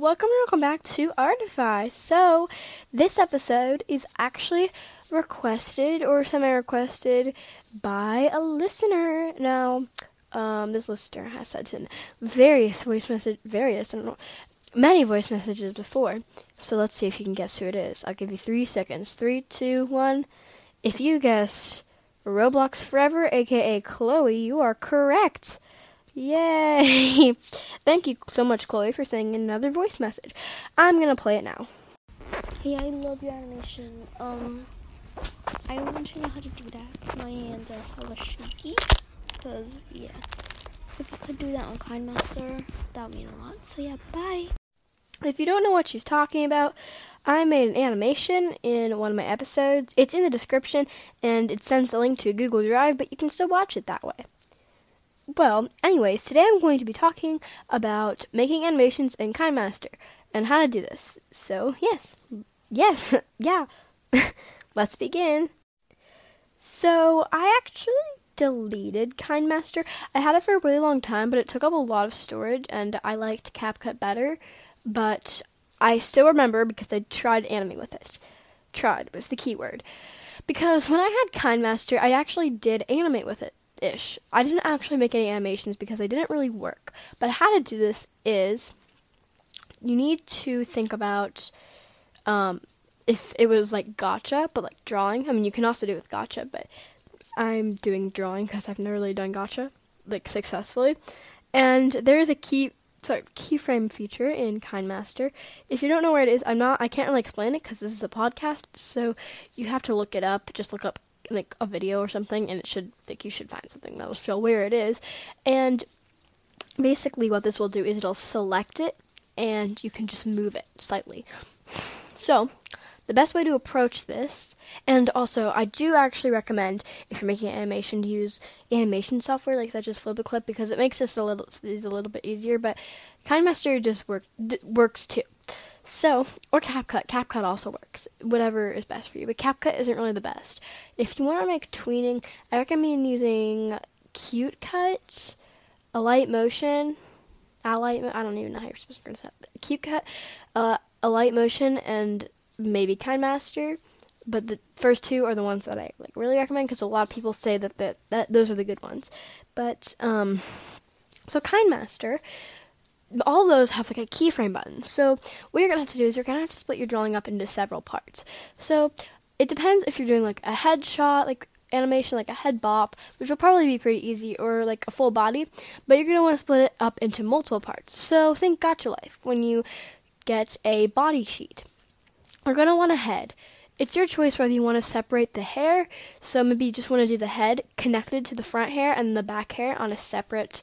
Welcome back to Artify. So, this episode is actually requested or semi-requested by a listener. Now, this listener has sent in many voice messages before. So let's see if you can guess who it is. I'll give you 3 seconds. 3, 2, 1. If you guessed Roblox Forever, aka Chloe, you are correct. Yay! Thank you so much, Chloe, for sending another voice message. I'm gonna play it now. Hey, I love your animation. I want to know how to do that. My hands are hella shaky, cause yeah. If you could do that on KineMaster, that would mean a lot. So yeah, bye. If you don't know what she's talking about, I made an animation in one of my episodes. It's in the description, and it sends the link to Google Drive, but you can still watch it that way. Well, anyways, today I'm going to be talking about making animations in KineMaster and how to do this. So, yes, yeah, let's begin. So, I actually deleted KineMaster. I had it for a really long time, but it took up a lot of storage, and I liked CapCut better, but I still remember because I tried animating with it. Tried was the key word. Because when I had KineMaster, I actually did animate with it. Ish. I didn't actually make any animations because they didn't really work. But how to do this is you need to think about if it was like gotcha, but like drawing. I mean, you can also do it with gotcha, but I'm doing drawing because I've never really done gotcha like successfully. And there's a keyframe feature in KineMaster. If you don't know where it is, I can't really explain it because this is a podcast, so you have to look it up. Just look up like a video or something, and it should you should find something that'll show where it is. And basically what this will do is it'll select it and you can just move it slightly. So the best way to approach this, and also I do actually recommend if you're making an animation to use animation software like such as FlipaClip, because it makes this a little bit easier, but KineMaster just works too. So, or CapCut. CapCut also works. Whatever is best for you. But CapCut isn't really the best. If you want to make tweening, I recommend using CuteCut, Alight Motion, I don't even know how you're supposed to pronounce that. CuteCut, Alight Motion, and maybe KineMaster. But the first two are the ones that I really recommend, because a lot of people say that those are the good ones. But, so KineMaster, all those have a keyframe button. So what you're going to have to do is you're going to have to split your drawing up into several parts. So it depends if you're doing like a headshot, like animation, like a head bop, which will probably be pretty easy, or like a full body, but you're going to want to split it up into multiple parts. So think Gotcha Life when you get a body sheet. You're going to want a head. It's your choice whether you want to separate the hair. So maybe you just want to do the head connected to the front hair and the back hair on a separate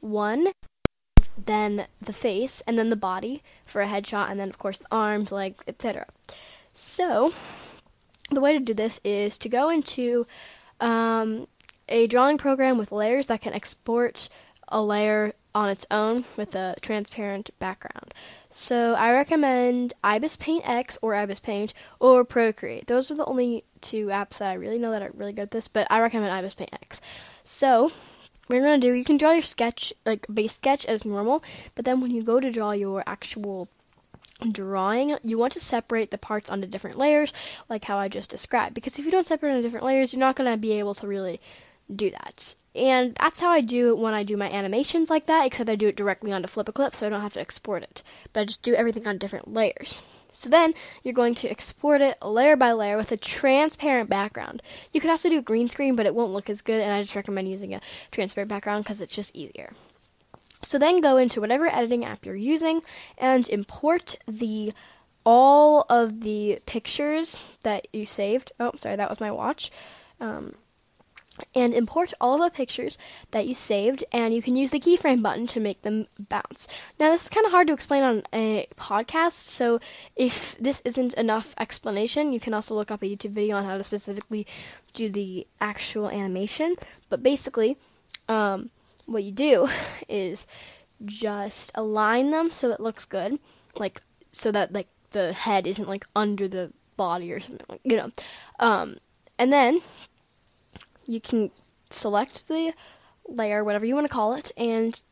one. Then the face, and then the body for a headshot, and then of course the arms, legs, etc. So the way to do this is to go into a drawing program with layers that can export a layer on its own with a transparent background. So I recommend Ibis Paint X or Ibis Paint or Procreate. Those are the only two apps that I really know that are really good at this, but I recommend Ibis Paint X. So what you're going to do, you can draw your sketch, like base sketch as normal, but then when you go to draw your actual drawing, you want to separate the parts onto different layers, like how I just described, because if you don't separate into different layers, you're not going to be able to really do that. And that's how I do it when I do my animations like that, except I do it directly onto FlipaClip, so I don't have to export it, but I just do everything on different layers. So then you're going to export it layer by layer with a transparent background. You could also do a green screen, but it won't look as good, and I just recommend using a transparent background because it's just easier. So then go into whatever editing app you're using and import all of the pictures that you saved. Oh, sorry, that was my watch. And import all the pictures that you saved, and you can use the keyframe button to make them bounce. Now, this is kind of hard to explain on a podcast, so if this isn't enough explanation, you can also look up a YouTube video on how to specifically do the actual animation. But basically, what you do is just align them so it looks good, like so that like the head isn't like under the body or something, like, you know. And then you can select the layer, whatever you want to call it, and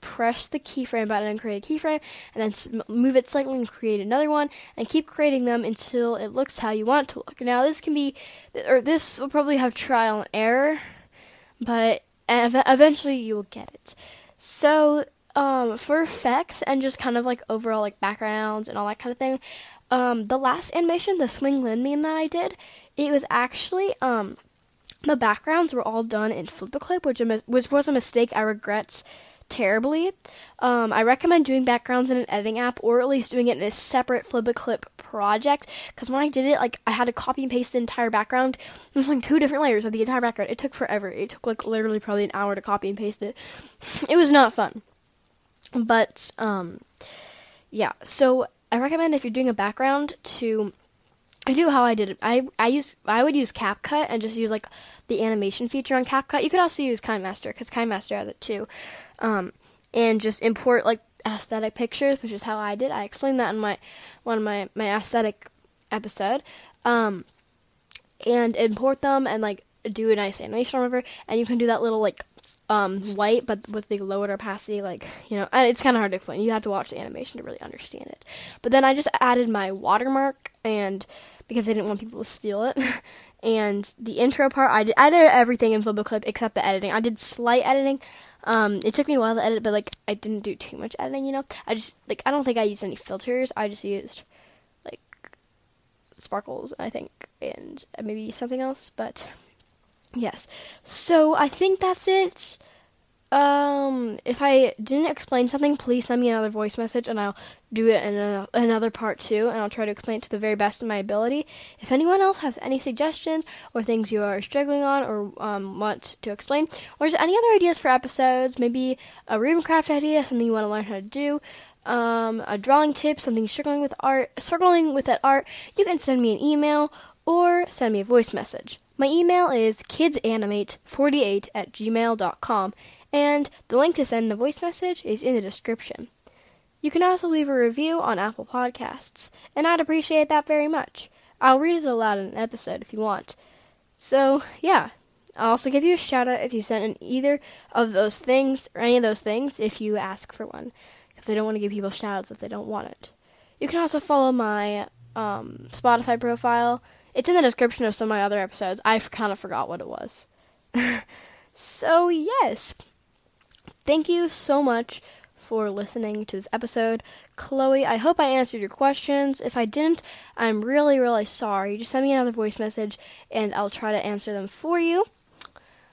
press the keyframe button and create a keyframe, and then move it slightly and create another one, and keep creating them until it looks how you want it to look. Now this can be, or this will probably have trial and error, but eventually you will get it. So for effects and just kind of like overall like backgrounds and all that kind of thing, the last animation, the swing lid meme that I did, it was actually the backgrounds were all done in FlipaClip, which was a mistake I regret terribly. I recommend doing backgrounds in an editing app, or at least doing it in a separate FlipaClip project, because when I did it, like, I had to copy and paste the entire background. There was like 2 different layers of the entire background. It took forever. It took like literally probably an hour to copy and paste it. It was not fun. But yeah, so I recommend if you're doing a background to... I do how I did it. I would use CapCut and just use like the animation feature on CapCut. You could also use KineMaster, because KineMaster has it too, and just import like aesthetic pictures, which is how I did. I explained that in one of my aesthetic episode, and import them and like do a nice animation or whatever. And you can do that little like white, but with the lowered opacity, like, you know, it's kind of hard to explain. You have to watch the animation to really understand it. But then I just added my watermark, and because I didn't want people to steal it, and the intro part, I did everything in FlipaClip except the editing. I did slight editing. It took me a while to edit, but like I didn't do too much editing, you know. I just like, I don't think I used any filters. I just used like sparkles, I think, and maybe something else, but. Yes, so I think that's it. If I didn't explain something, please send me another voice message, and I'll do it in another part too, and I'll try to explain it to the very best of my ability. If anyone else has any suggestions, or things you are struggling on, or want to explain, or just any other ideas for episodes, maybe a room craft idea, something you want to learn how to do, a drawing tip, something struggling with that art, you can send me an email, or send me a voice message. My email is kidsanimate48@gmail.com, and the link to send the voice message is in the description. You can also leave a review on Apple Podcasts, and I'd appreciate that very much. I'll read it aloud in an episode if you want. So, yeah. I'll also give you a shout-out if you send in either of those things, or any of those things, if you ask for one, because I don't want to give people shout-outs if they don't want it. You can also follow my Spotify profile. It's in the description of some of my other episodes. I kind of forgot what it was. So, yes. Thank you so much for listening to this episode. Chloe, I hope I answered your questions. If I didn't, I'm really, really sorry. Just send me another voice message, and I'll try to answer them for you.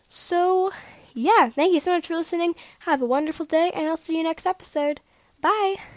So, yeah. Thank you so much for listening. Have a wonderful day, and I'll see you next episode. Bye!